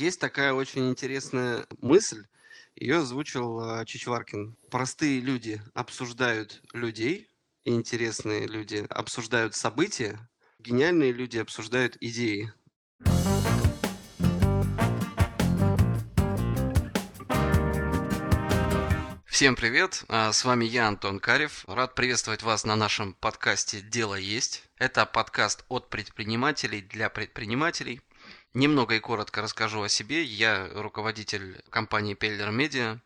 Есть такая очень интересная мысль, ее озвучил Чичваркин. Простые люди обсуждают людей, интересные люди обсуждают события, гениальные люди обсуждают идеи. Всем привет, с вами я, Антон Карев. Рад приветствовать вас на нашем подкасте «Дело есть». Это подкаст от предпринимателей для предпринимателей. Немного и коротко расскажу о себе. Я руководитель компании Peller Media.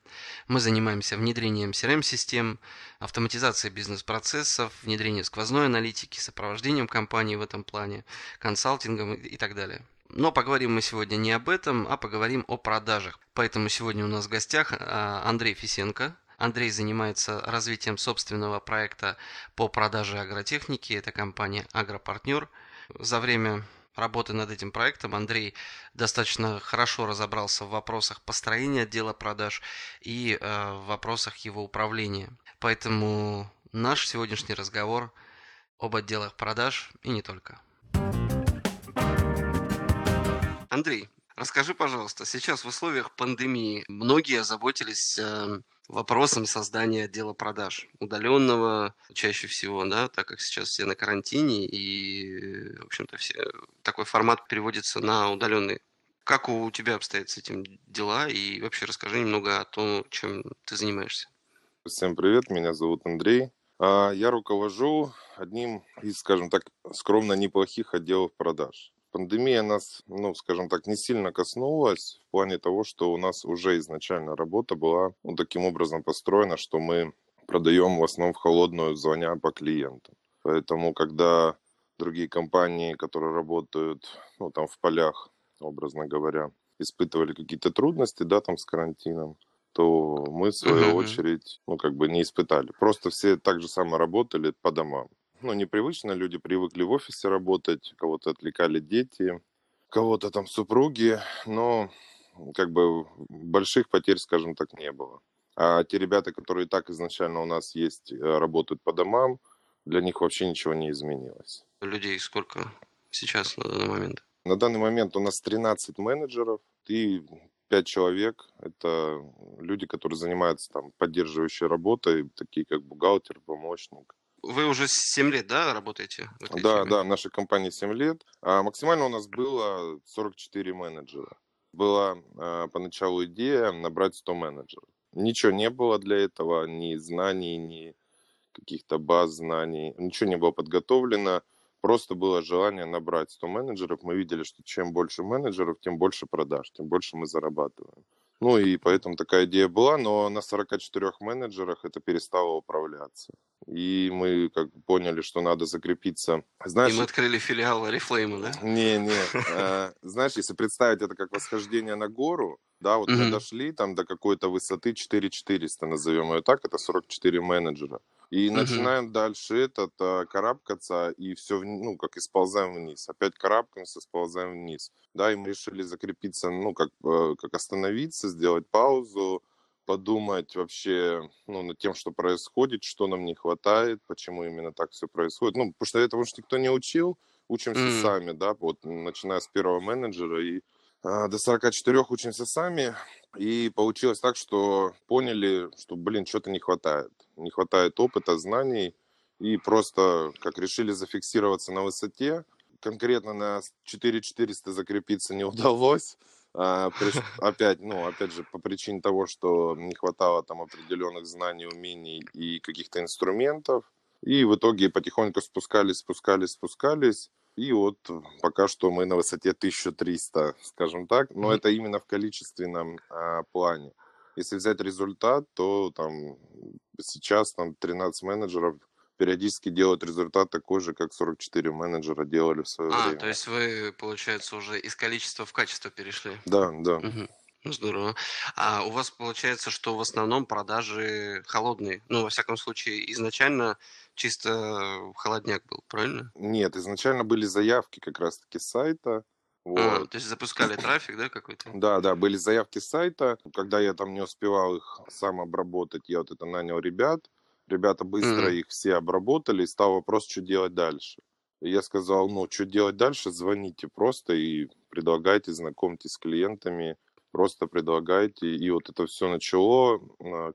Мы занимаемся внедрением CRM-систем, автоматизацией бизнес-процессов, внедрением сквозной аналитики, сопровождением компании в этом плане, консалтингом и так далее. Но поговорим мы сегодня не об этом, а поговорим о продажах. Поэтому сегодня у нас в гостях Андрей Фисенко. Андрей занимается развитием собственного проекта по продаже агротехники. Это компания «Агро-партнер». За время работы над этим проектом Андрей достаточно хорошо разобрался в вопросах построения отдела продаж и в вопросах его управления. Поэтому наш сегодняшний разговор об отделах продаж и не только. Андрей, расскажи, пожалуйста, сейчас в условиях пандемии многие озаботились вопросом создания отдела продаж, удаленного чаще всего, да, так как сейчас все на карантине и, в общем-то, такой формат переводится на удаленный. Как у тебя обстоят с этим дела и вообще расскажи немного о том, чем ты занимаешься. Всем привет, меня зовут Андрей. Я руковожу одним из, скажем так, скромно неплохих отделов продаж. Пандемия нас, не сильно коснулась в плане того, что у нас уже изначально работа была таким образом построена, что мы продаем в основном в холодную, звоня по клиентам. Поэтому, когда другие компании, которые работают в полях, образно говоря, испытывали какие-то трудности, с карантином, то мы, в свою очередь, не испытали. Просто все так же само работали по домам. Непривычно, люди привыкли в офисе работать, кого-то отвлекали дети, кого-то там супруги, но больших потерь, не было. А те ребята, которые так изначально у нас есть, работают по домам, для них вообще ничего не изменилось. Людей сколько сейчас на данный момент? На данный момент у нас 13 менеджеров и 5 человек. Это люди, которые занимаются поддерживающей работой, такие как бухгалтер, помощник. Вы уже 7 лет, да, работаете? Да, наша компания 7 лет. А максимально у нас было 44 менеджера. Была поначалу идея набрать 100 менеджеров. Ничего не было для этого, ни знаний, ни каких-то баз знаний. Ничего не было подготовлено. Просто было желание набрать 100 менеджеров. Мы видели, что чем больше менеджеров, тем больше продаж, тем больше мы зарабатываем. И поэтому такая идея была, но на 44 менеджерах это перестало управляться. И мы поняли, что надо закрепиться. Знаешь, и мы открыли филиал Reflame, да? Не. Знаешь, если представить это как восхождение на гору, да, вот мы дошли до какой-то высоты 4400, назовем ее так, это 44 менеджера. И начинаем дальше карабкаться, и все, исползаем вниз. Опять карабкаемся, сползаем вниз. Да, и мы решили закрепиться, остановиться, сделать паузу, подумать вообще над тем, что происходит, что нам не хватает, почему именно так все происходит. Потому что никто не учил, учимся сами, да, начиная с первого менеджера и до 44 учимся сами, и получилось так, что поняли, что, что-то не хватает. Не хватает опыта, знаний, и просто решили зафиксироваться на высоте. Конкретно на 4400 закрепиться не удалось. Опять же, по причине того, что не хватало определенных знаний, умений и каких-то инструментов. И в итоге потихоньку спускались. И пока что мы на высоте 1300, но это именно в количественном плане. Если взять результат, то сейчас 13 менеджеров периодически делают результат такой же, как 44 менеджера делали в свое время. То есть вы, получается, уже из количества в качество перешли? Да. Угу. Здорово. А у вас получается, что в основном продажи холодные? Во всяком случае, изначально чисто холодняк был, правильно? Нет, изначально были заявки как раз-таки с сайта. То есть запускали трафик, да, какой-то? Да, были заявки с сайта. Когда я не успевал их сам обработать, я нанял ребят. Ребята быстро их все обработали, и стал вопрос, что делать дальше. Я сказал, ну, что делать дальше, звоните просто и предлагайте, знакомьтесь с клиентами, просто предлагайте. И вот это все начало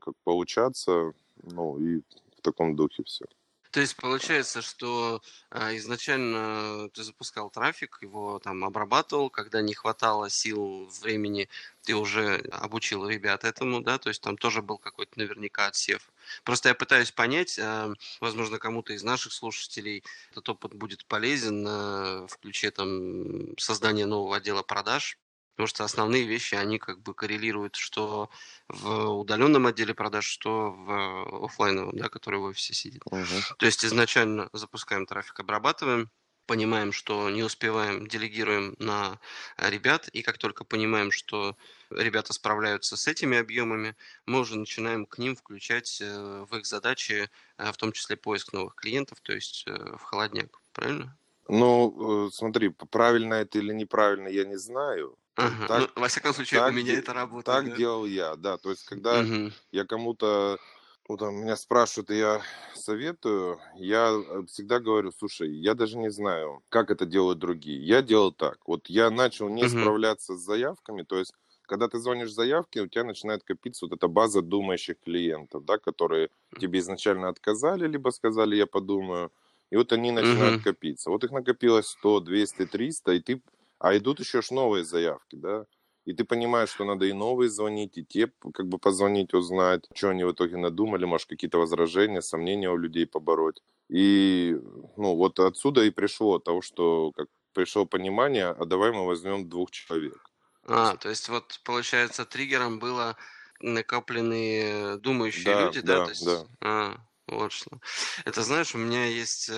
как получаться, ну, и в таком духе все. То есть получается, что изначально ты запускал трафик, его там обрабатывал, когда не хватало сил, времени, ты уже обучил ребят этому, да, то есть там тоже был какой-то наверняка отсев. Просто я пытаюсь понять, возможно, кому-то из наших слушателей этот опыт будет полезен в ключе там создания нового отдела продаж. Потому что основные вещи, они как бы коррелируют, что в удаленном отделе продаж, что в офлайновом, да, который в офисе сидит. Uh-huh. То есть изначально запускаем трафик, обрабатываем, понимаем, что не успеваем, делегируем на ребят. И как только понимаем, что ребята справляются с этими объемами, мы уже начинаем к ним включать в их задачи, в том числе поиск новых клиентов, то есть в холодняк. Правильно? Ну, смотри, правильно это или неправильно, я не знаю. Ага. Так, ну, во всяком случае, так, у меня это работает. Так да. Делал я, да. То есть, когда я кому-то, ну, там, меня спрашивают, и я советую, я всегда говорю, слушай, я даже не знаю, как это делают другие. Я делал так. Вот я начал не справляться с заявками. То есть, когда ты звонишь заявки, у тебя начинает копиться вот эта база думающих клиентов, да, которые тебе изначально отказали, либо сказали, я подумаю. И вот они начинают копиться. Вот их накопилось 100, 200, 300, и ты... А идут еще ж новые заявки, да? И ты понимаешь, что надо и новые звонить, и те как бы позвонить, узнать, что они в итоге надумали, может, какие-то возражения, сомнения у людей побороть. И, ну, вот отсюда и пришло того, что как, пришло понимание, а давай мы возьмем 2 человек. А, то есть вот, получается, триггером было накопленные думающие люди, да? Да, то есть... да. Вот что. Это, знаешь, у меня есть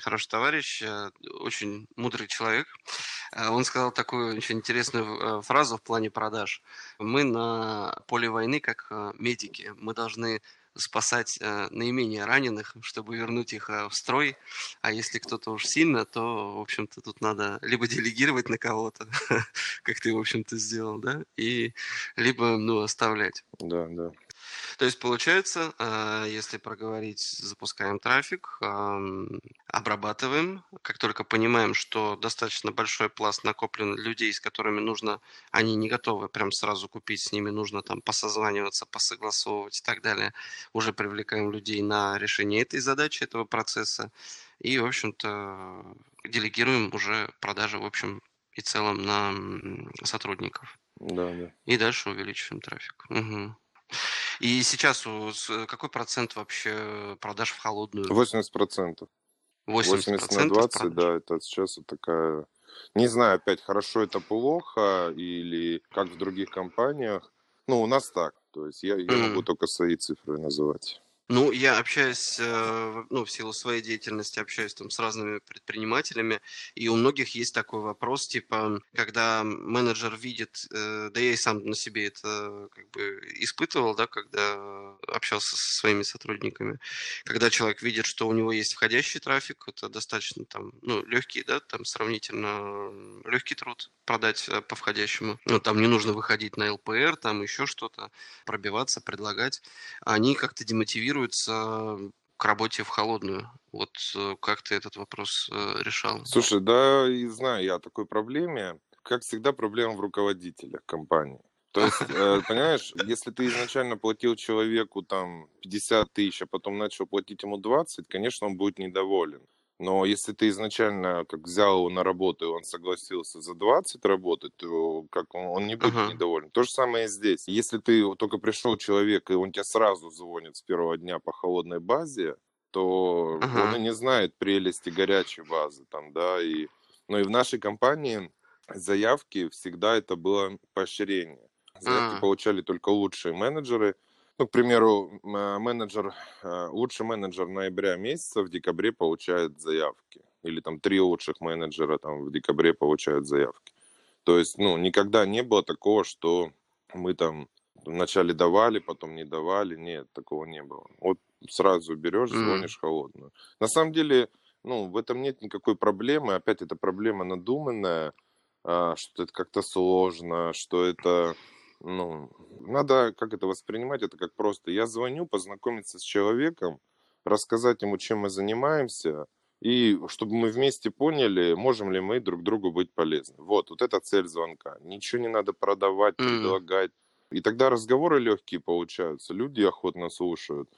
хороший товарищ, очень мудрый человек. Он сказал такую очень интересную фразу в плане продаж. Мы на поле войны как медики. Мы должны спасать наименее раненых, чтобы вернуть их в строй. А если кто-то уж сильно, то, в общем-то, тут надо либо делегировать на кого-то, как ты, в общем-то, сделал, да, и либо, ну, оставлять. Да, да. То есть, получается, если проговорить, запускаем трафик, обрабатываем. Как только понимаем, что достаточно большой пласт накоплен людей, с которыми нужно, они не готовы прям сразу купить, с ними нужно там посозваниваться, посогласовывать и так далее, уже привлекаем людей на решение этой задачи, этого процесса. И, в общем-то, делегируем уже продажи, в общем и целом, на сотрудников. Да, да. И дальше увеличиваем трафик. Угу. И сейчас какой процент вообще продаж в холодную? 80%. 80% на 20, продаж. Да, это сейчас вот такая... Не знаю, опять, хорошо это плохо или как в других компаниях. Ну, у нас так. То есть я могу только свои цифры называть. Ну, я общаюсь, ну, в силу своей деятельности, общаюсь там с разными предпринимателями, и у многих есть такой вопрос, типа, когда менеджер видит, да я и сам на себе это как бы испытывал, да, когда общался со своими сотрудниками, когда человек видит, что у него есть входящий трафик, это достаточно там, ну, легкий, да, там сравнительно легкий труд продать по входящему, ну, там не нужно выходить на ЛПР, там еще что-то, пробиваться, предлагать, они как-то демотивируют к работе в холодную. Вот как ты этот вопрос решал? Слушай, да, и знаю я о такой проблеме. Как всегда, проблема в руководителях компании. То есть, понимаешь, если ты изначально платил человеку там 50 тысяч, а потом начал платить ему 20, конечно, он будет недоволен. Но если ты изначально как взял его на работу, и он согласился за 20 работать, то как он не будет недоволен. То же самое и здесь. Если ты только пришел человек, и он тебе сразу звонит с первого дня по холодной базе, то он и не знает прелести горячей базы. Там, да, и... Но и в нашей компании заявки всегда это было поощрение. Заявки получали только лучшие менеджеры. Ну, к примеру, лучший менеджер ноября месяца в декабре получает заявки. Или там 3 лучших менеджера там, в декабре получают заявки. То есть, ну, никогда не было такого, что мы там вначале давали, потом не давали. Нет, такого не было. Вот сразу берешь, звонишь холодную. На самом деле, ну, в этом нет никакой проблемы. Опять эта проблема надуманная, что это как-то сложно, что это... Ну, надо как это воспринимать, это как просто я звоню, познакомиться с человеком, рассказать ему, чем мы занимаемся, и чтобы мы вместе поняли, можем ли мы друг другу быть полезны. Вот эта цель звонка. Ничего не надо продавать, предлагать. И тогда разговоры легкие получаются, люди охотно слушают.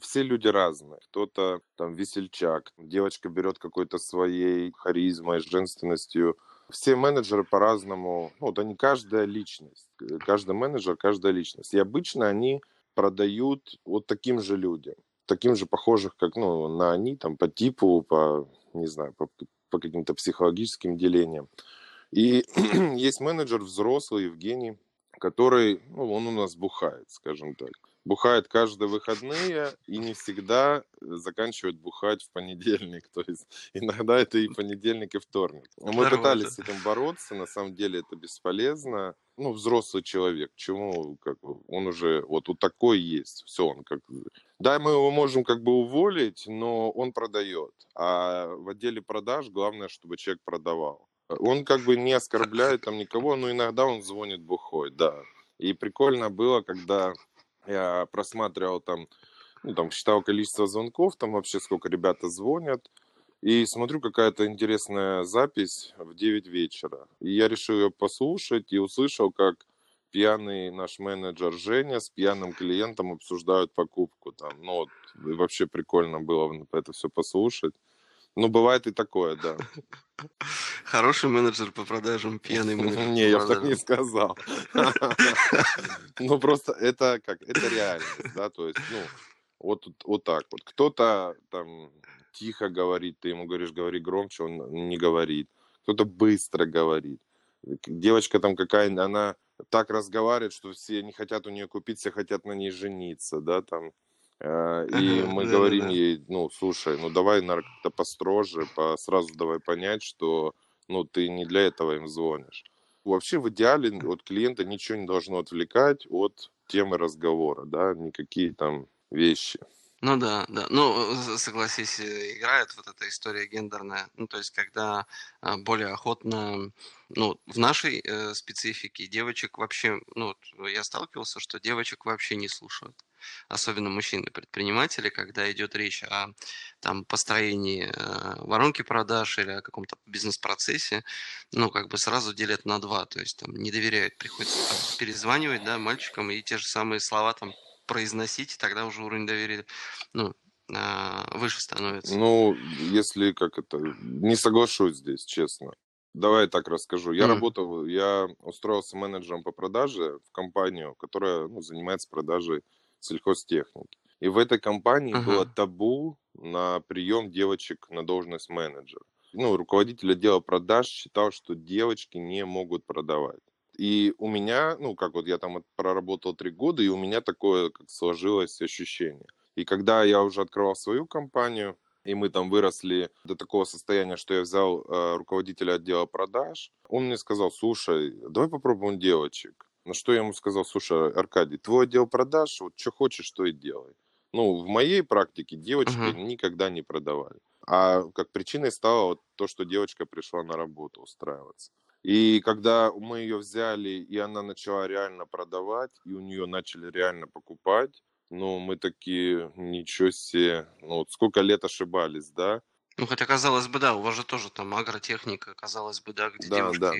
Все люди разные. Кто-то там весельчак, девочка берет какой-то своей харизмой, женственностью. Все менеджеры по-разному, они каждая личность. Каждый менеджер, каждая личность. И обычно они продают таким же людям, таким же похожих, как на они, там, по типу, по каким-то психологическим делениям. И есть менеджер взрослый, Евгений, который, он у нас бухает, скажем так. Бухает каждые выходные и не всегда заканчивает бухать в понедельник. То есть иногда это и понедельник, и вторник. Мы пытались с этим бороться, на самом деле это бесполезно. Взрослый человек, он уже такой есть. Все, он как... Да, мы его можем уволить, но он продает. А в отделе продаж главное, чтобы человек продавал. Он не оскорбляет там никого, но иногда он звонит бухой, да. И прикольно было, когда я просматривал считал количество звонков, там вообще сколько ребята звонят, и смотрю, какая-то интересная запись в 9 вечера. И я решил ее послушать и услышал, как пьяный наш менеджер Женя с пьяным клиентом обсуждают покупку. Вообще прикольно было это все послушать. Бывает и такое, да. Хороший менеджер по продажам, пьяный менеджер. Не, я бы так не сказал. Просто это реальность, да, то есть, вот так вот. Кто-то там тихо говорит, ты ему говоришь, говори громче, он не говорит. Кто-то быстро говорит. Девочка там какая-нибудь, она так разговаривает, что все не хотят у нее купить, все хотят на ней жениться, да, там. И мы говорим ей, слушай, давай как-то построже, сразу давай понять, что, ты не для этого им звонишь. Вообще в идеале от клиента ничего не должно отвлекать от темы разговора, да, никакие там вещи. Да. Согласись, играет эта история гендерная. То есть, когда более охотно... в нашей специфике девочек вообще... я сталкивался, что девочек вообще не слушают. Особенно мужчины-предприниматели, когда идет речь о построении воронки продаж или о каком-то бизнес-процессе, сразу делят на два. То есть, не доверяют, приходится перезванивать, да, мальчикам и те же самые слова произносить, и тогда уже уровень доверия выше становится. Не соглашусь здесь, честно. Давай я так расскажу. Я работал, я устроился менеджером по продаже в компанию, которая занимается продажей сельхозтехники. И в этой компании было табу на прием девочек на должность менеджера. Руководитель отдела продаж считал, что девочки не могут продавать. И у меня, я там проработал 3 года, и у меня такое сложилось ощущение. И когда я уже открывал свою компанию, и мы там выросли до такого состояния, что я взял руководителя отдела продаж, он мне сказал, слушай, давай попробуем девочек. На что я ему сказал, слушай, Аркадий, твой отдел продаж, что хочешь, то и делай. В моей практике девочки никогда не продавали. А как причиной стало то, что девочка пришла на работу устраиваться. И когда мы ее взяли, и она начала реально продавать, и у нее начали реально покупать, мы такие, ничего себе, сколько лет ошибались, да? Хотя, казалось бы, да, у вас же тоже там агротехника, казалось бы, да, где да, девушки... Да,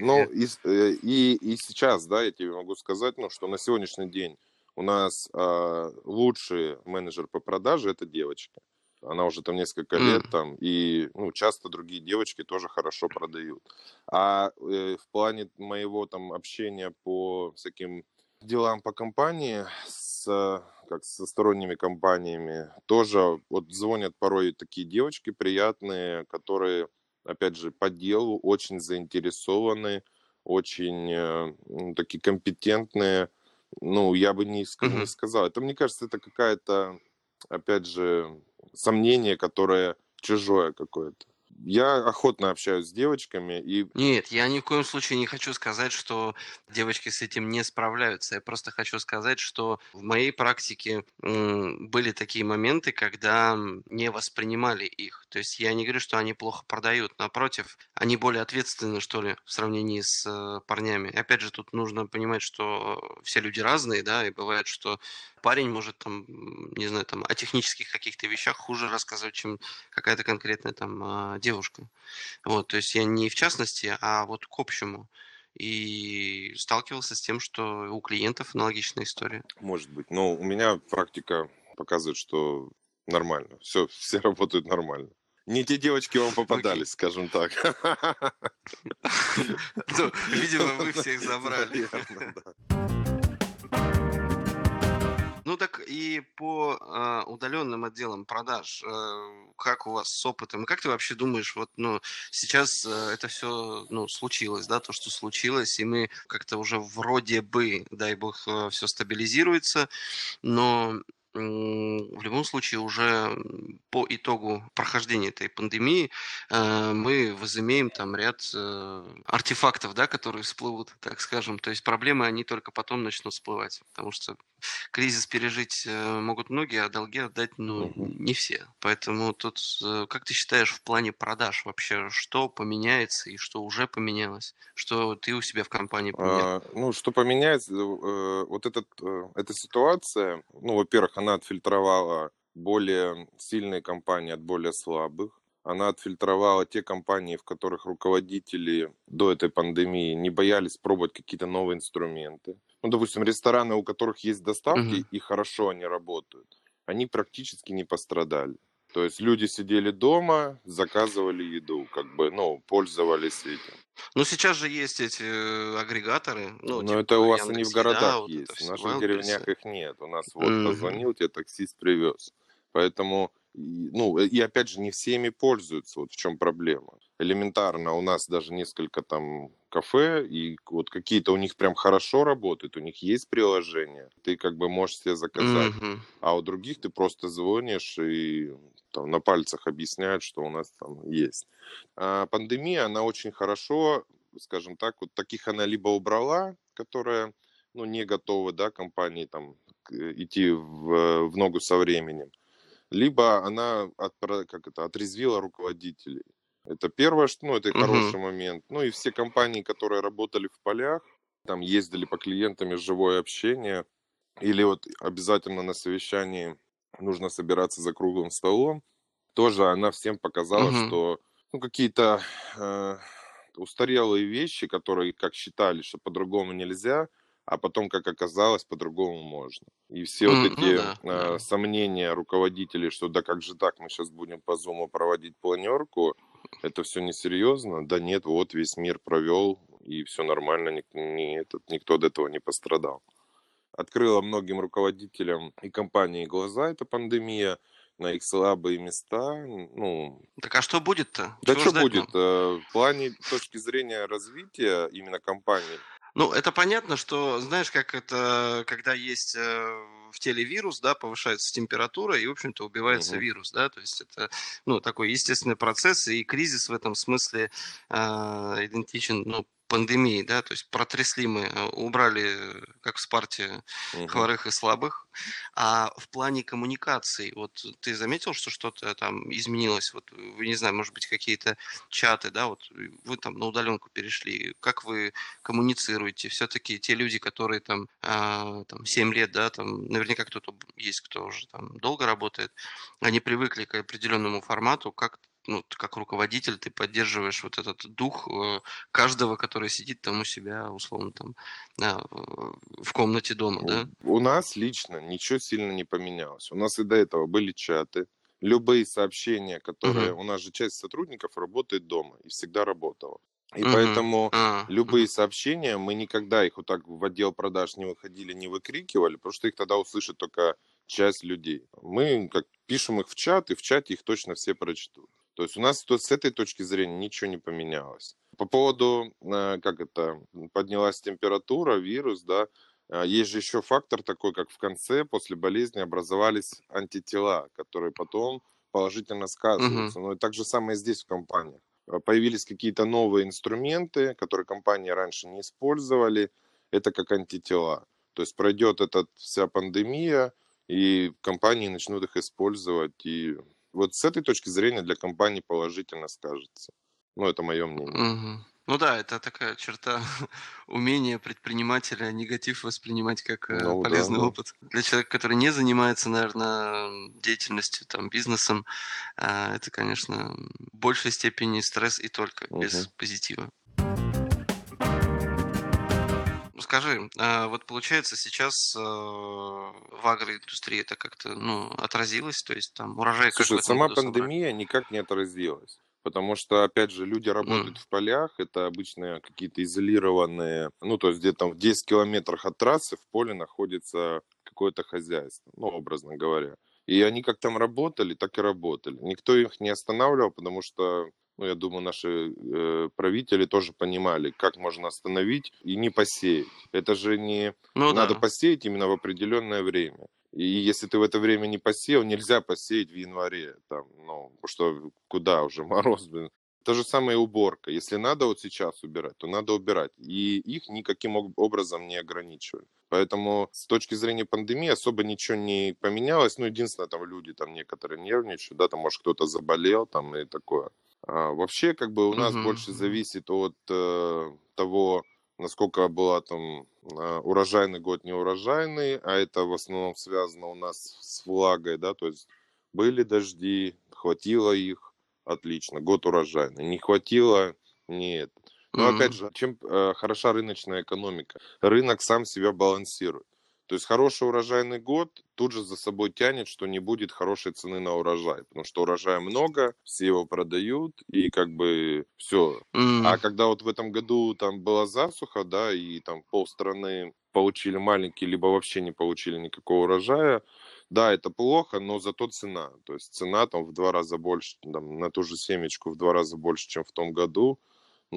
и сейчас, да, я тебе могу сказать, что на сегодняшний день у нас лучший менеджер по продаже – это девочка. Она уже там несколько лет, и часто другие девочки тоже хорошо продают. А в плане моего общения по всяким делам по компании, со сторонними компаниями, тоже звонят порой такие девочки приятные, которые, опять же, по делу очень заинтересованы, очень такие компетентные. Я бы не сказал. Это, мне кажется, это какая-то, опять же, сомнение, которое чужое какое-то. Я охотно общаюсь с девочками. И... Нет, я ни в коем случае не хочу сказать, что девочки с этим не справляются. Я просто хочу сказать, что в моей практике были такие моменты, когда не воспринимали их. То есть я не говорю, что они плохо продают. Напротив, они более ответственны, что ли, в сравнении с парнями. И опять же, тут нужно понимать, что все люди разные, да, и бывает, что парень может там, не знаю, там о технических каких-то вещах хуже рассказывать, чем какая-то конкретная там девушка. Вот, то есть я не в частности, а вот к общему. И сталкивался с тем, что у клиентов аналогичная история. Может быть, но у меня практика показывает, что нормально, все работают нормально. Не те девочки вам попадались, скажем так. Видимо, вы всех забрали. Ну так и по удаленным отделам продаж, как у вас с опытом? Как ты вообще думаешь, вот сейчас это все случилось, да, то, что случилось, и мы как-то уже вроде бы, дай бог, все стабилизируется, но в любом случае уже по итогу прохождения этой пандемии мы возымеем там ряд артефактов, да, которые всплывут, так скажем. То есть проблемы, они только потом начнут всплывать, потому что кризис пережить могут многие, а долги отдать, не все. Поэтому тут, как ты считаешь, в плане продаж вообще, что поменяется и что уже поменялось? Что ты у себя в компании поменял? Что поменяется, вот эта ситуация, во-первых, она отфильтровала более сильные компании от более слабых. Она отфильтровала те компании, в которых руководители до этой пандемии не боялись пробовать какие-то новые инструменты. Допустим, рестораны, у которых есть доставки, и хорошо они работают, они практически не пострадали. То есть люди сидели дома, заказывали еду, пользовались этим. Сейчас же есть эти агрегаторы. Это у вас они в городах есть, в наших деревнях их нет. У нас позвонил, тебе таксист привез. Поэтому, и опять же, не всеми пользуются, вот в чем проблема. Элементарно, у нас даже несколько там кафе, и вот какие-то у них прям хорошо работают, у них есть приложение, ты можешь себе заказать, а у других ты просто звонишь и там на пальцах объясняют, что у нас там есть. А пандемия, она очень хорошо, скажем так, вот таких она либо убрала, которые, не готовы, да, компании там идти в ногу со временем, либо она отрезвила руководителей. Это первое, что, это хороший момент. И все компании, которые работали в полях, там ездили по клиентам, живое общение, или вот обязательно на совещании нужно собираться за круглым столом, тоже она всем показала, что какие-то устарелые вещи, которые как считали, что по-другому нельзя, а потом, как оказалось, по-другому можно. И все сомнения руководителей, что да как же так, мы сейчас будем по Zoom проводить планерку, это все несерьезно. Да нет, вот весь мир провел, и все нормально, никто от этого не пострадал. Открыла многим руководителям и компании глаза эта пандемия, на их слабые места. Так а что будет-то? Да что будет? В плане точки зрения развития именно компании, это понятно, что, знаешь, как это, когда есть в теле вирус, да, повышается температура и, в общем-то, убивается вирус, да, то есть это, такой естественный процесс, и кризис в этом смысле идентичен, пандемии, да, то есть протрясли мы, убрали, как в Спарте, хворых и слабых. А в плане коммуникаций, вот ты заметил, что что-то там изменилось? Вот, вы, не знаю, может быть, какие-то чаты, да, вот вы там на удаленку перешли, как вы коммуницируете? Все-таки те люди, которые там 7 лет, да, там наверняка кто-то есть, кто уже там долго работает, они привыкли к определенному формату, как руководитель ты поддерживаешь вот этот дух каждого, который сидит там у себя, условно, там, в комнате дома, да? У нас лично ничего сильно не поменялось. У нас и до этого были чаты, любые сообщения, которые... У нас же часть сотрудников работает дома и всегда работала. И поэтому любые сообщения, мы никогда их вот так в отдел продаж не выходили, не выкрикивали, потому что их тогда услышит только часть людей. Мы пишем их в чат, и в чате их точно все прочтут. То есть у нас с этой точки зрения ничего не поменялось. По поводу, поднялась температура, вирус, да, есть же еще фактор такой, как в конце, после болезни образовались антитела, которые потом положительно сказываются. Но так же самое здесь в компаниях. Появились какие-то новые инструменты, которые компании раньше не использовали. Это как антитела. То есть пройдет эта вся пандемия, и компании начнут их использовать. И вот с этой точки зрения для компаний положительно скажется. Ну, это мое мнение. Угу. Ну да, это такая черта умения предпринимателя негатив воспринимать как полезный опыт. Для человека, который не занимается, наверное, деятельностью, там, бизнесом, это, конечно, в большей степени стресс и только без позитива. Скажи, вот получается сейчас в агроиндустрии это как-то отразилось, то есть там урожай... Слушай, сама пандемия никак не отразилась, потому что, опять же, люди работают в полях, это обычно какие-то изолированные, то есть где-то в 10 километрах от трассы в поле находится какое-то хозяйство, образно говоря. И они как там работали, так и работали. Никто их не останавливал, потому что... я думаю, наши правители тоже понимали, как можно остановить и не посеять. Это же не надо посеять именно в определенное время. И если ты в это время не посеял, нельзя посеять в январе. Там, что куда уже, мороз, блин. То же самое и уборка. Если надо вот сейчас убирать, то надо убирать. И их никаким образом не ограничивают. Поэтому с точки зрения пандемии особо ничего не поменялось. Единственное, там люди там некоторые нервничают, там, может, кто-то заболел там и такое. А вообще, у нас больше зависит от того, насколько была там урожайный год, неурожайный, а это в основном связано у нас с влагой, то есть были дожди, хватило их, отлично, год урожайный, не хватило, нет. Но опять же, чем хороша рыночная экономика? Рынок сам себя балансирует. То есть хороший урожайный год тут же за собой тянет, что не будет хорошей цены на урожай. Потому что урожая много, все его продают, и все. А когда вот в этом году там была засуха, и там полстраны получили маленький, либо вообще не получили никакого урожая, это плохо, но зато цена. То есть цена там в 2 раза больше, там, на ту же семечку в 2 раза больше, чем в том году.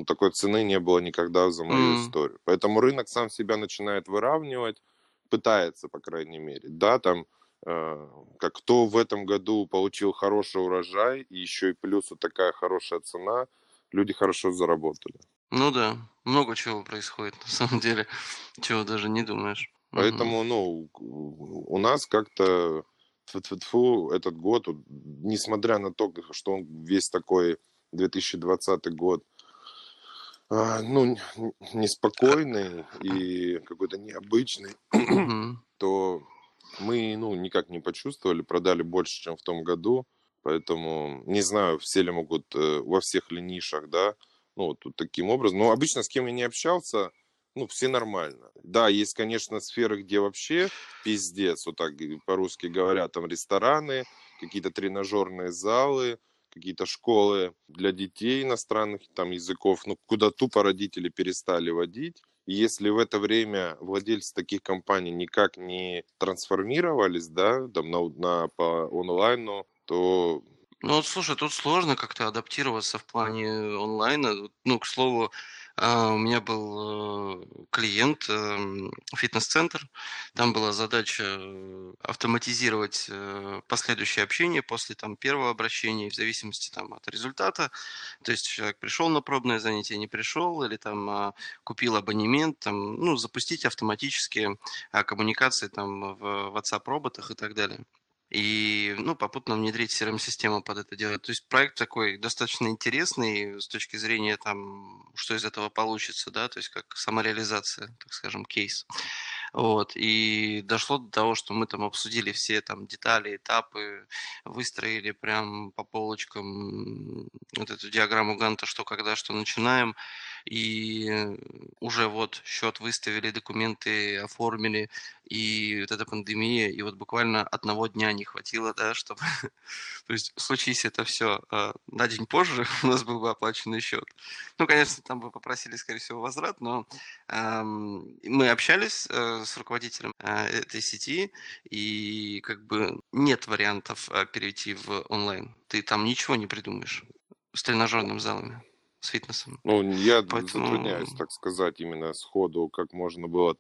Такой цены не было никогда за мою историю. Поэтому рынок сам себя начинает выравнивать. Пытается, по крайней мере, как кто в этом году получил хороший урожай, и еще и плюс вот такая хорошая цена, люди хорошо заработали. Много чего происходит, на самом деле, чего даже не думаешь. Поэтому, у нас как-то этот год, несмотря на то, что он весь такой 2020 год, неспокойный и какой-то необычный, то мы, никак не почувствовали, продали больше, чем в том году, поэтому, не знаю, все ли могут во всех ли нишах, тут таким образом, но обычно с кем я не общался, все нормально. Да, есть, конечно, сферы, где вообще пиздец, вот так по-русски говорят, там рестораны, какие-то тренажерные залы, какие-то школы для детей иностранных там языков, куда тупо родители перестали водить. И если в это время владельцы таких компаний никак не трансформировались, по онлайну, то... Слушай, тут сложно как-то адаптироваться в плане онлайна. К слову, у меня был клиент, фитнес-центр, там была задача автоматизировать последующее общение после первого обращения, в зависимости от результата, то есть человек пришел на пробное занятие, не пришел, или купил абонемент, запустить автоматические коммуникации в WhatsApp-роботах и так далее. И, попутно внедрить CRM-систему под это делать. То есть проект такой достаточно интересный с точки зрения, что из этого получится, то есть как самореализация, так скажем, кейс. И дошло до того, что мы обсудили все детали, этапы, выстроили прям по полочкам вот эту диаграмму Ганта, что когда, что начинаем. И уже счет выставили, документы оформили, и вот эта пандемия, и буквально одного дня не хватило, чтобы... То есть случись это все на день позже, у нас был бы оплаченный счет. Конечно, там бы попросили, скорее всего, возврат, но мы общались с руководителем этой сети, и нет вариантов перейти в онлайн. Ты там ничего не придумаешь с тренажерными залами. С фитнесом. Я затрудняюсь, так сказать, именно сходу, как можно было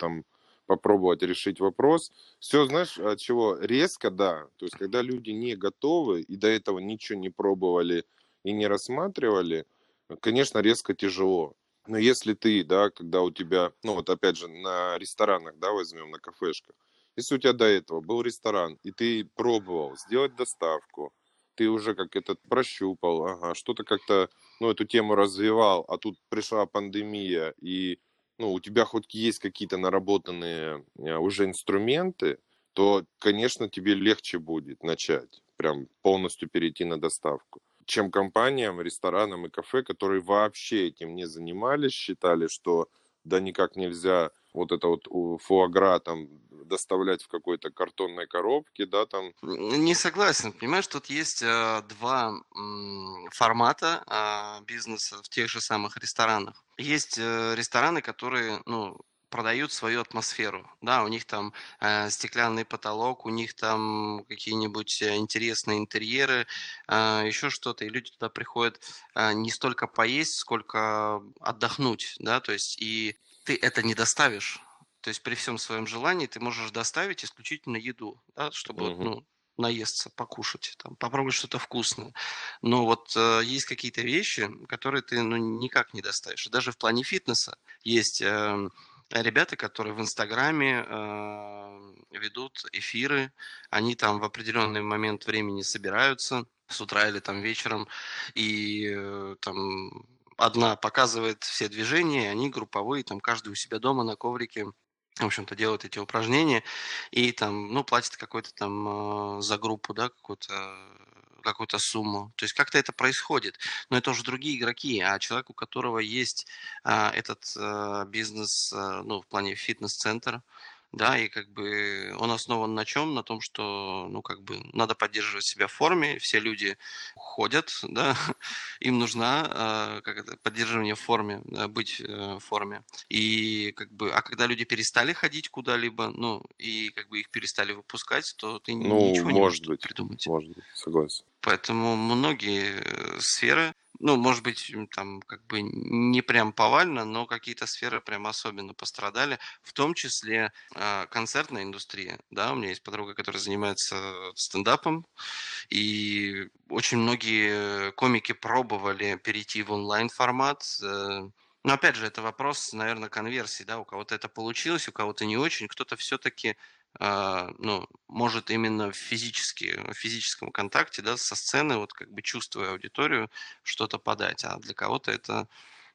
попробовать решить вопрос. Все, знаешь, от чего? Резко, да. То есть, когда люди не готовы и до этого ничего не пробовали и не рассматривали, конечно, резко тяжело. Но если ты, да, когда у тебя, ну вот опять же, на ресторанах, да, возьмем, на кафешках, если у тебя до этого был ресторан, и ты пробовал сделать доставку, ты уже как этот прощупал, ага, что-то как-то, ну, эту тему развивал, а тут пришла пандемия, и, ну, у тебя хоть есть какие-то наработанные уже инструменты, то, конечно, тебе легче будет начать, прям полностью перейти на доставку, чем компаниям, ресторанам и кафе, которые вообще этим не занимались, считали, что да никак нельзя вот это вот фуагра там доставлять в какой-то картонной коробке, да, там. Не согласен. Понимаешь, тут есть два формата бизнеса в тех же самых ресторанах. Есть рестораны, которые, ну, продают свою атмосферу, да, у них там стеклянный потолок, у них там какие-нибудь интересные интерьеры, еще что-то, и люди туда приходят не столько поесть, сколько отдохнуть, да, то есть, и ты это не доставишь, то есть при всем своем желании ты можешь доставить исключительно еду, да, чтобы, ну, наесться, покушать, там, попробовать что-то вкусное. Но вот есть какие-то вещи, которые ты, ну, никак не доставишь. Даже в плане фитнеса есть... Ребята, которые в Инстаграме ведут эфиры, они там в определенный момент времени собираются, с утра или там вечером, и там одна показывает все движения, они групповые, там каждый у себя дома на коврике, в общем-то, делают эти упражнения, и там, ну, платят какой-то там за группу, да, какую-то сумму. То есть как-то это происходит. Но это уже другие игроки. А человек, у которого есть этот бизнес, ну, в плане фитнес-центр, да, и как бы он основан на чем? На том, что, ну, как бы надо поддерживать себя в форме, все люди ходят, да, им нужна поддерживание в форме, быть в форме. И как бы, а когда люди перестали ходить куда-либо, ну, и как бы их перестали выпускать, то ты, ну, ничего не можешь придумать. Может быть, согласен. Поэтому многие сферы, ну, может быть, там как бы не прям повально, но какие-то сферы прям особенно пострадали, в том числе концертная индустрия. Да, у меня есть подруга, которая занимается стендапом, и очень многие комики пробовали перейти в онлайн-формат. Но опять же, это вопрос, наверное, конверсии. Да? У кого-то это получилось, у кого-то не очень, кто-то все-таки... ну, может именно в физическом контакте, да, со сцены, вот как бы чувствуя аудиторию, что-то подать. А для кого-то это,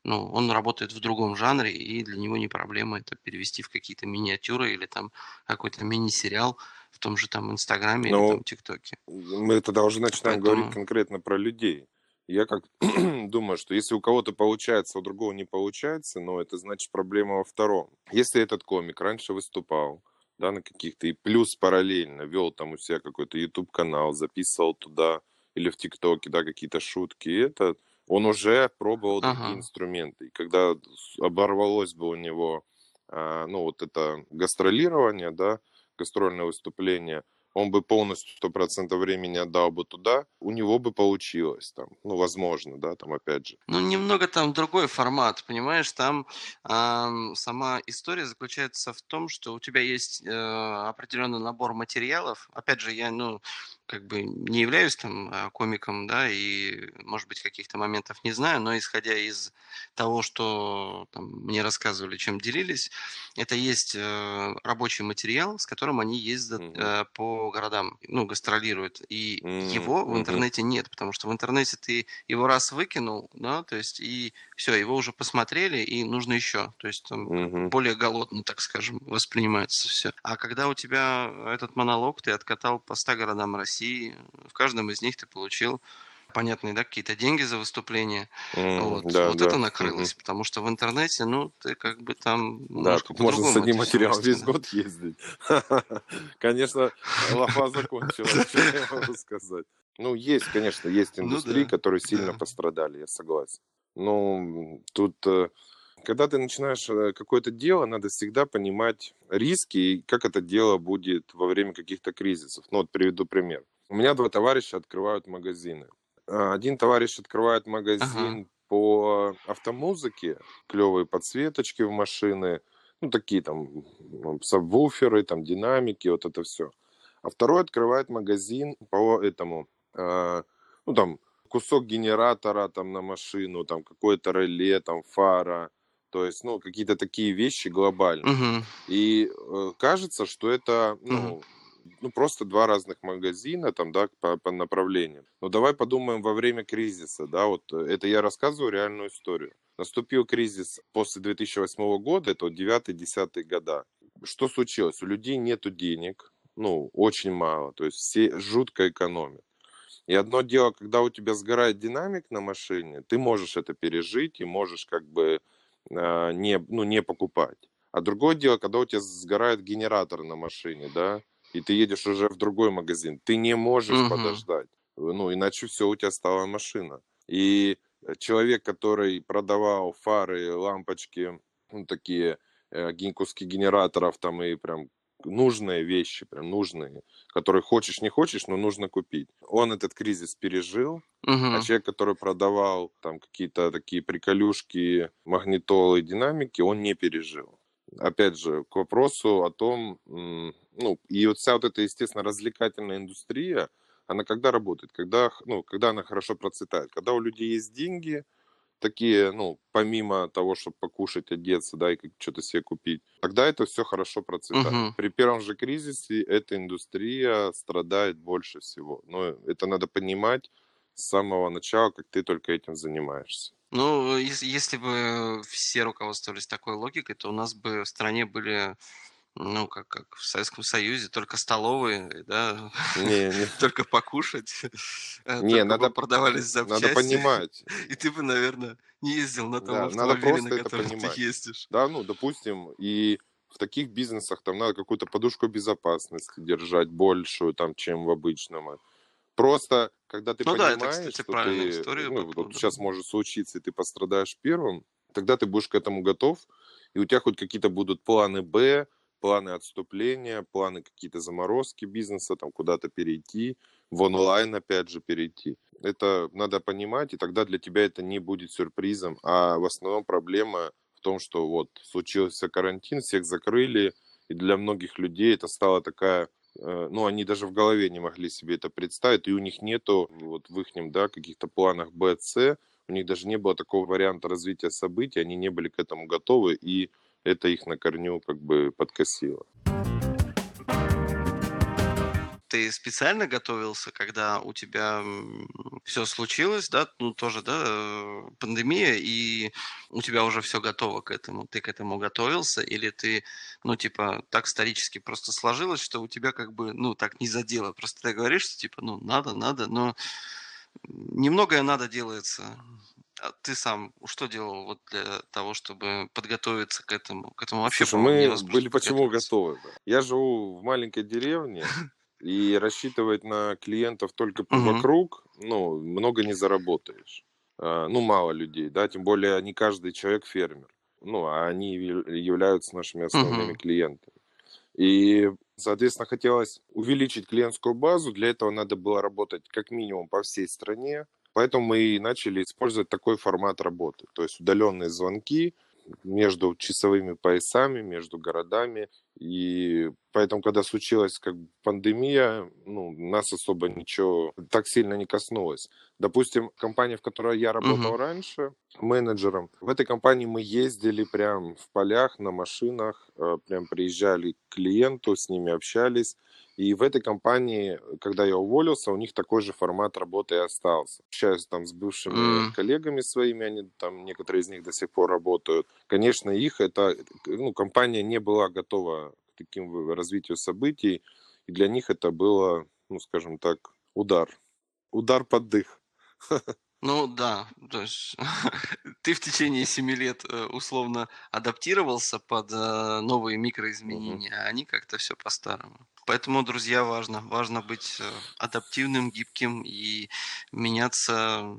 ну, он работает в другом жанре, и для него не проблема это перевести в какие-то миниатюры или там какой-то мини-сериал в том же там Инстаграме, но или там ТикТоке. Мы тогда уже начинаем говорить конкретно про людей. Я как думаю, что если у кого-то получается, у другого не получается, но это значит проблема во втором. Если этот комик раньше выступал, да, на каких-то, и плюс параллельно вел там у себя какой-то YouTube-канал, записывал туда или в ТикТоке, да, какие-то шутки, это он уже пробовал такие инструменты. И когда оборвалось бы у него, ну, вот это гастролирование, да, гастрольное выступление, он бы полностью 100% времени отдал бы туда, у него бы получилось там, ну, возможно, да, там опять же. Ну, немного там другой формат, понимаешь, там сама история заключается в том, что у тебя есть определенный набор материалов, опять же, я, ну, как бы не являюсь там комиком, да, и, может быть, каких-то моментов не знаю, но исходя из того, что там мне рассказывали, чем делились, это есть рабочий материал, с которым они ездят по городам, ну, гастролируют, и его в интернете нет, потому что в интернете ты его раз выкинул, да, то есть, и все, его уже посмотрели, и нужно еще, то есть, там более голодно, так скажем, воспринимается все. А когда у тебя этот монолог ты откатал по 100 городам России, и в каждом из них ты получил понятные, да, какие-то деньги за выступление. Да. Это накрылось, потому что в интернете, ну, ты как бы там... Да, тут можно с одним материалом весь год ездить. Конечно, лафа закончилась, что я могу сказать. Ну, есть, конечно, есть индустрии, которые сильно пострадали, я согласен. Но тут... Когда ты начинаешь какое-то дело, надо всегда понимать риски и как это дело будет во время каких-то кризисов. Ну вот приведу пример. У меня два товарища открывают магазины. Один товарищ открывает магазин по автомузыке, клевые подсветочки в машины, ну, такие там сабвуферы, там динамики, вот это все. А второй открывает магазин по этому, ну, там, кусок генератора там на машину, там, какое-то реле, там, фара, то есть, ну, какие-то такие вещи глобальные. Uh-huh. И кажется, что это, ну, uh-huh. ну, просто два разных магазина, там, да, по направлениям. Но давай подумаем во время кризиса, да, вот это я рассказываю реальную историю. Наступил кризис после 2008 года, это 9-10 года. Что случилось? У людей нету денег, ну, очень мало, то есть все жутко экономят. И одно дело, когда у тебя сгорает динамик на машине, ты можешь это пережить и можешь как бы не покупать. А другое дело, когда у тебя сгорает генератор на машине, да, и ты едешь уже в другой магазин, ты не можешь угу. подождать, ну, иначе все, у тебя стала машина. И человек, который продавал фары, лампочки, ну, такие куски генераторов там и прям... нужные вещи, прям нужные, которые хочешь, не хочешь, но нужно купить. Он этот кризис пережил, uh-huh. а человек, который продавал там какие-то такие приколюшки, магнитолы, динамики, он не пережил. Опять же, к вопросу о том, ну, и вот вся вот эта, естественно, развлекательная индустрия, она когда работает? Когда, ну, когда она хорошо процветает? Когда у людей есть деньги, такие, ну, помимо того, чтобы покушать, одеться, да, и что-то себе купить, тогда это все хорошо процветает. Uh-huh. При первом же кризисе эта индустрия страдает больше всего. Но это надо понимать с самого начала, как ты только этим занимаешься. Ну, если бы все руководствовались такой логикой, то у нас бы в стране были... Ну, как в Советском Союзе, только столовые, да, только покушать, только продавались запчасти. Надо понимать. И ты бы, наверное, не ездил на том автомобиле, на котором ты ездишь. Да, ну, допустим, и в таких бизнесах там надо какую-то подушку безопасности держать большую, там, чем в обычном. Просто, когда ты понимаешь, что ты сейчас может случиться, и ты пострадаешь первым, тогда ты будешь к этому готов, и у тебя хоть какие-то будут планы «Б», планы отступления, планы какие-то заморозки бизнеса, там куда-то перейти, в онлайн опять же перейти. Это надо понимать, и тогда для тебя это не будет сюрпризом. А в основном проблема в том, что вот случился карантин, всех закрыли, и для многих людей это стало такая... Ну, они даже в голове не могли себе это представить, и у них нету вот в их, да, каких-то планах Б, С, у них даже не было такого варианта развития событий, они не были к этому готовы, и это их на корню как бы подкосило. Ты специально готовился, когда у тебя все случилось, да, ну тоже, да, пандемия, и у тебя уже все готово к этому. Ты к этому готовился, или ты, ну, типа, так исторически просто сложилось, что у тебя как бы, ну, так не задело. Просто ты говоришь, что, типа, ну, надо, но немногое надо делается. А ты сам что делал вот для того, чтобы подготовиться к этому? К этому вообще, слушай, мы были почему готовы? Я живу в маленькой деревне, и рассчитывать на клиентов только вокруг, ну, много не заработаешь. Ну, мало людей, да, тем более не каждый человек фермер. Ну, а они являются нашими основными клиентами. И, соответственно, хотелось увеличить клиентскую базу. Для этого надо было работать как минимум по всей стране. Поэтому мы и начали использовать такой формат работы. То есть удаленные звонки между часовыми поясами, между городами. И поэтому, когда случилась как бы пандемия, ну, нас особо ничего так сильно не коснулось. Допустим, компания, в которой я работал раньше, менеджером, в этой компании мы ездили прям в полях, на машинах, прям приезжали к клиенту, с ними общались. И в этой компании, когда я уволился, у них такой же формат работы и остался. Общаюсь там с бывшими коллегами своими, они там, некоторые из них до сих пор работают. Конечно, их это, ну, компания не была готова к таким развитию событий, и для них это было, ну, скажем так, удар. Удар под дых. Ну да, то есть ты в течение 7 лет условно адаптировался под новые микроизменения, а они как-то все по-старому. Поэтому, друзья, важно быть адаптивным, гибким и меняться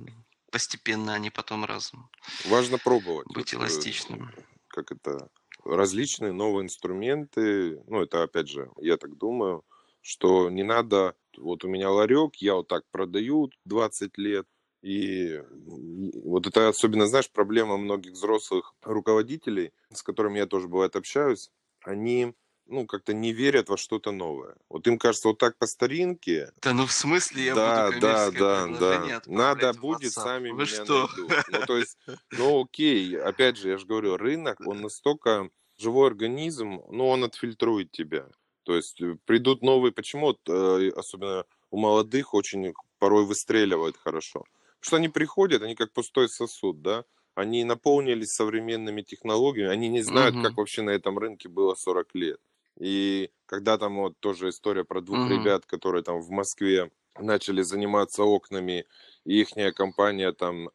постепенно, а не потом разом. Важно пробовать. Быть эластичным. Как это? Различные новые инструменты, ну это опять же, я так думаю, что не надо, вот у меня ларек, я вот так продаю 20 лет, И вот это особенно, знаешь, проблема многих взрослых руководителей, с которыми я тоже, бывает, общаюсь. Они, как-то не верят во что-то новое. Вот им кажется, вот так по старинке. Да, ну в смысле я буду коммерческое предложение отправлять. Надо будет, сами меня найдут. Окей, опять же, я же говорю, рынок, он настолько живой организм, он отфильтрует тебя. То есть придут новые, почему, особенно у молодых, очень порой выстреливают хорошо. Потому что они приходят, они как пустой сосуд, да? Они наполнились современными технологиями, они не знают, как вообще на этом рынке было 40 лет. И когда там вот тоже история про двух ребят, которые там в Москве начали заниматься окнами, и ихняя компания там,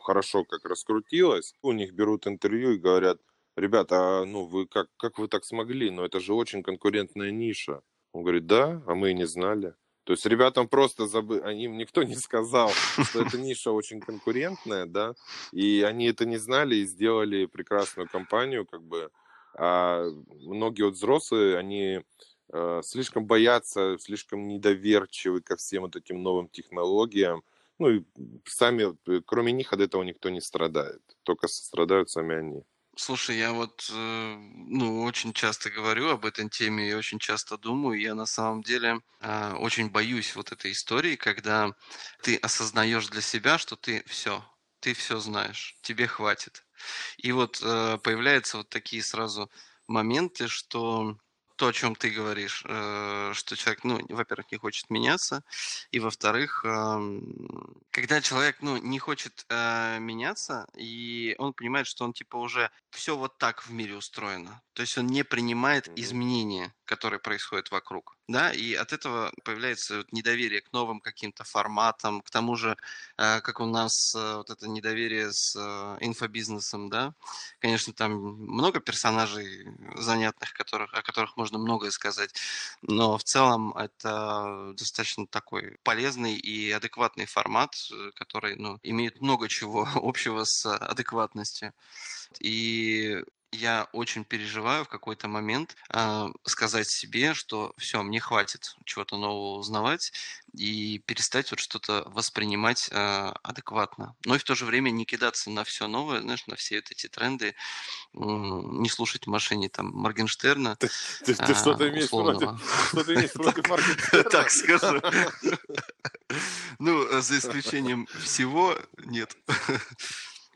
хорошо как раскрутилась, у них берут интервью и говорят: ребята, вы как вы так смогли? Это же очень конкурентная ниша. Он говорит: да, а мы и не знали. То есть ребятам просто им никто не сказал, что эта ниша очень конкурентная, да, и они это не знали и сделали прекрасную компанию, А многие взрослые, они слишком боятся, слишком недоверчивы ко всем вот этим новым технологиям. И сами, кроме них, от этого никто не страдает, только страдают сами они. Слушай, я вот, очень часто говорю об этой теме и очень часто думаю. Я на самом деле очень боюсь вот этой истории, когда ты осознаешь для себя, что ты все знаешь, тебе хватит. И вот появляются вот такие сразу моменты, что то, о чем ты говоришь, что человек, во-первых, не хочет меняться, и, во-вторых, когда человек, не хочет меняться, и он понимает, что он, уже все вот так в мире устроено, то есть он не принимает изменения, которые происходят вокруг, да, и от этого появляется недоверие к новым каким-то форматам, к тому же, как у нас вот это недоверие с инфобизнесом, да, конечно, там много персонажей занятных, о которых можно многое сказать, но в целом это достаточно такой полезный и адекватный формат, который, имеет много чего общего с адекватностью, и я очень переживаю в какой-то момент сказать себе, что все, мне хватит чего-то нового узнавать и перестать вот что-то воспринимать адекватно. Но и в то же время не кидаться на все новое, знаешь, на все вот эти тренды, не слушать в машине там Моргенштерна. Ты что-то имеешь против Моргенштерна? Так скажу. За исключением всего, нет.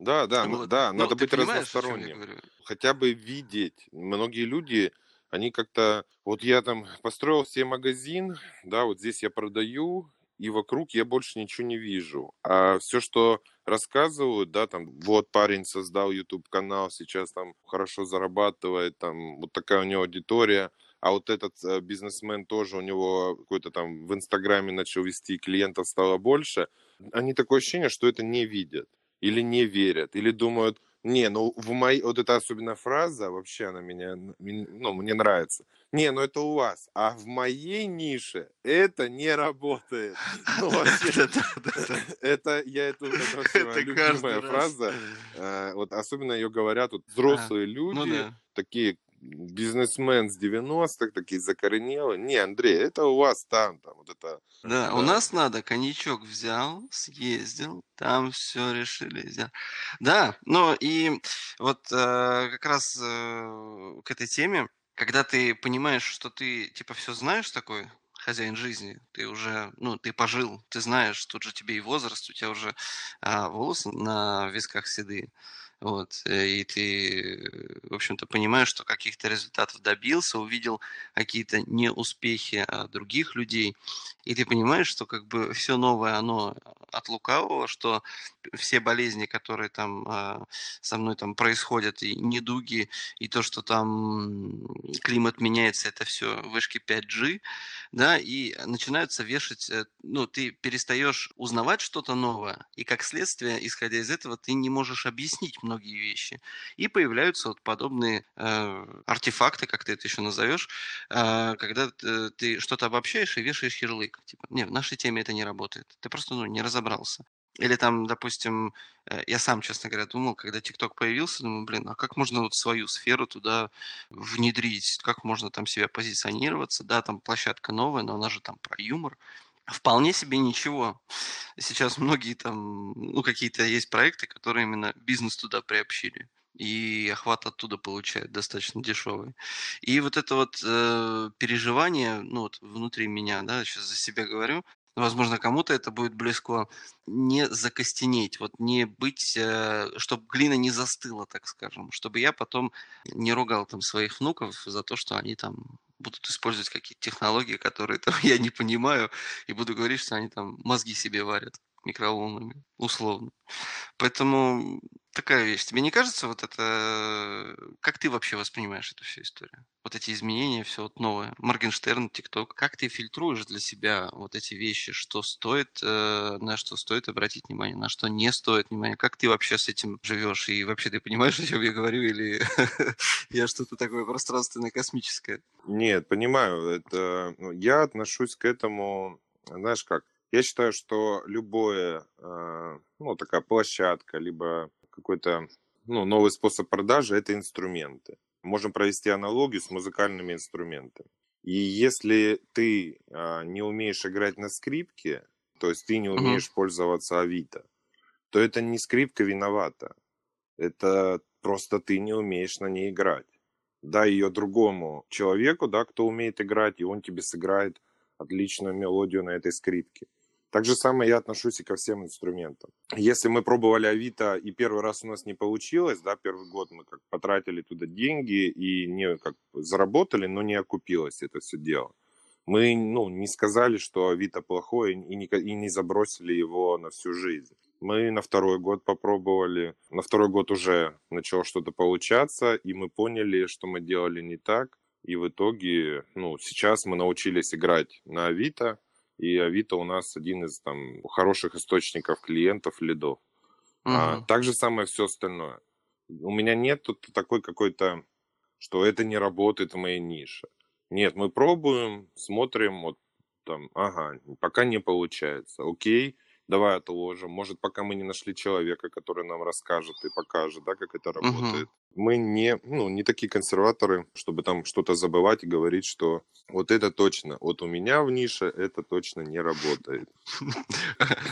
Да, надо быть разносторонним. Хотя бы видеть. Многие люди, они как-то... Вот я там построил себе магазин, да, вот здесь я продаю, и вокруг я больше ничего не вижу. А все, что рассказывают, да, там, вот парень создал YouTube-канал, сейчас там хорошо зарабатывает, там, вот такая у него аудитория. А вот этот бизнесмен тоже, у него какой-то там в Инстаграме начал вести, клиентов стало больше. Они такое ощущение, что это не видят. Или не верят, или думают, вот эта особенно фраза, вообще она мне нравится. Это у вас, а в моей нише это не работает. Это я эту любимая фраза, вот особенно ее говорят взрослые люди, такие бизнесмен с 90-х, такие закоренелые. Не, Андрей, это у вас там вот это... Да, у нас надо, коньячок взял, съездил, там все решили. Да, и вот как раз к этой теме, когда ты понимаешь, что ты все знаешь, такой хозяин жизни, ты уже, ты пожил, ты знаешь, тут же тебе и возраст, у тебя уже волосы на висках седые. Вот, и ты, в общем-то, понимаешь, что каких-то результатов добился, увидел какие-то неуспехи других людей, и ты понимаешь, что все новое, оно от лукавого, что все болезни, которые там со мной там происходят, и недуги, и то, что там климат меняется, это все вышки 5G, да, и начинаются вешать, ты перестаешь узнавать что-то новое, и как следствие, исходя из этого, ты не можешь объяснить многие вещи. И появляются вот подобные артефакты, как ты это еще назовешь, когда ты что-то обобщаешь и вешаешь ярлык. Типа, не, в нашей теме это не работает. Ты просто не разобрался. Или там, допустим, я сам, честно говоря, думал, когда TikTok появился, думаю, а как можно вот свою сферу туда внедрить? Как можно там себя позиционироваться? Да, там площадка новая, но она же там про юмор. Вполне себе ничего. Сейчас многие там, ну, какие-то есть проекты, которые именно бизнес туда приобщили. И охват оттуда получают достаточно дешевый. И вот это вот переживание, ну, вот внутри меня, да, сейчас за себя говорю, возможно, кому-то это будет близко, не закостенеть, вот не быть, чтобы глина не застыла, так скажем, чтобы я потом не ругал там своих внуков за то, что они там будут использовать какие-то технологии, которые там я не понимаю, и буду говорить, что они там мозги себе варят микроволнами, условно. Поэтому такая вещь. Тебе не кажется вот это... Как ты вообще воспринимаешь эту всю историю? Вот эти изменения, все вот новое. Моргенштерн, ТикТок. Как ты фильтруешь для себя вот эти вещи? Что стоит, на что стоит обратить внимание, на что не стоит внимания? Как ты вообще с этим живешь? И вообще ты понимаешь, о чем я говорю? Или я что-то такое пространственно-космическое? Нет, понимаю. Это... Я отношусь к этому, знаешь как, я считаю, что любая, ну, такая площадка, либо какой-то, ну, новый способ продажи – это инструменты. Можем провести аналогию с музыкальными инструментами. И если ты не умеешь играть на скрипке, то есть ты не умеешь пользоваться Авито, то это не скрипка виновата. Это просто ты не умеешь на ней играть. Дай ее другому человеку, да, кто умеет играть, и он тебе сыграет отличную мелодию на этой скрипке. Так же самое я отношусь и ко всем инструментам. Если мы пробовали Авито, и первый раз у нас не получилось, да, первый год мы как потратили туда деньги и не как заработали, но не окупилось это все дело. Мы, ну, не сказали, что Авито плохое, и не забросили его на всю жизнь. Мы на второй год попробовали, на второй год уже начало что-то получаться, и мы поняли, что мы делали не так. И в итоге, ну, сейчас мы научились играть на Авито, и Авито у нас один из там хороших источников клиентов, лидов. Так же самое все остальное. У меня нет тут такой какой-то, что это не работает в моей нише. Нет, мы пробуем, смотрим, вот там, ага, пока не получается. Окей, давай отложим. Может, пока мы не нашли человека, который нам расскажет и покажет, да, как это работает. Мы не такие консерваторы, чтобы там что-то забывать и говорить, что вот это точно, вот у меня в нише это точно не работает.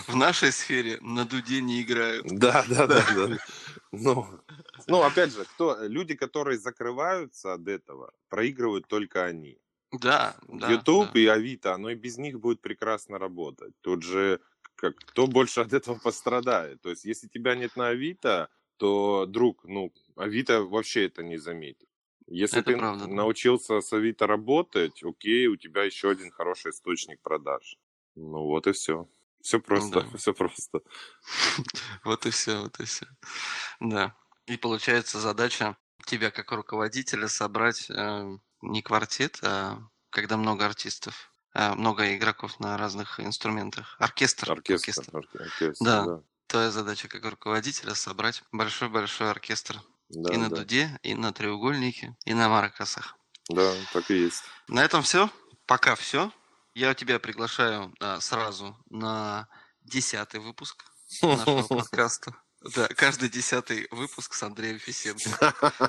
В нашей сфере на дуде не играют. Да. Ну, опять же, люди, которые закрываются от этого, проигрывают только они. Да. YouTube и Авито, оно и без них будет прекрасно работать. Тут же кто больше от этого пострадает. То есть, если тебя нет на Авито, то, друг, ну, Авито вообще это не заметит. Если это ты правда, научился с Авито работать, окей, у тебя еще один хороший источник продаж. Ну вот и все. Все просто. Вот и все. Да. И получается задача тебя как руководителя собрать не квартет, а когда много артистов, много игроков на разных инструментах. Оркестр. Да. Твоя задача как руководителя собрать большой-большой оркестр. Да, и на дуде, и на треугольнике, и на маракасах. Да, так и есть. На этом все. Пока все. Я тебя приглашаю сразу на 10-й выпуск нашего подкаста. Да, каждый 10-й выпуск с Андреем Фисенко.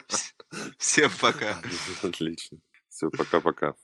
Всем пока. Отлично. Все, пока-пока.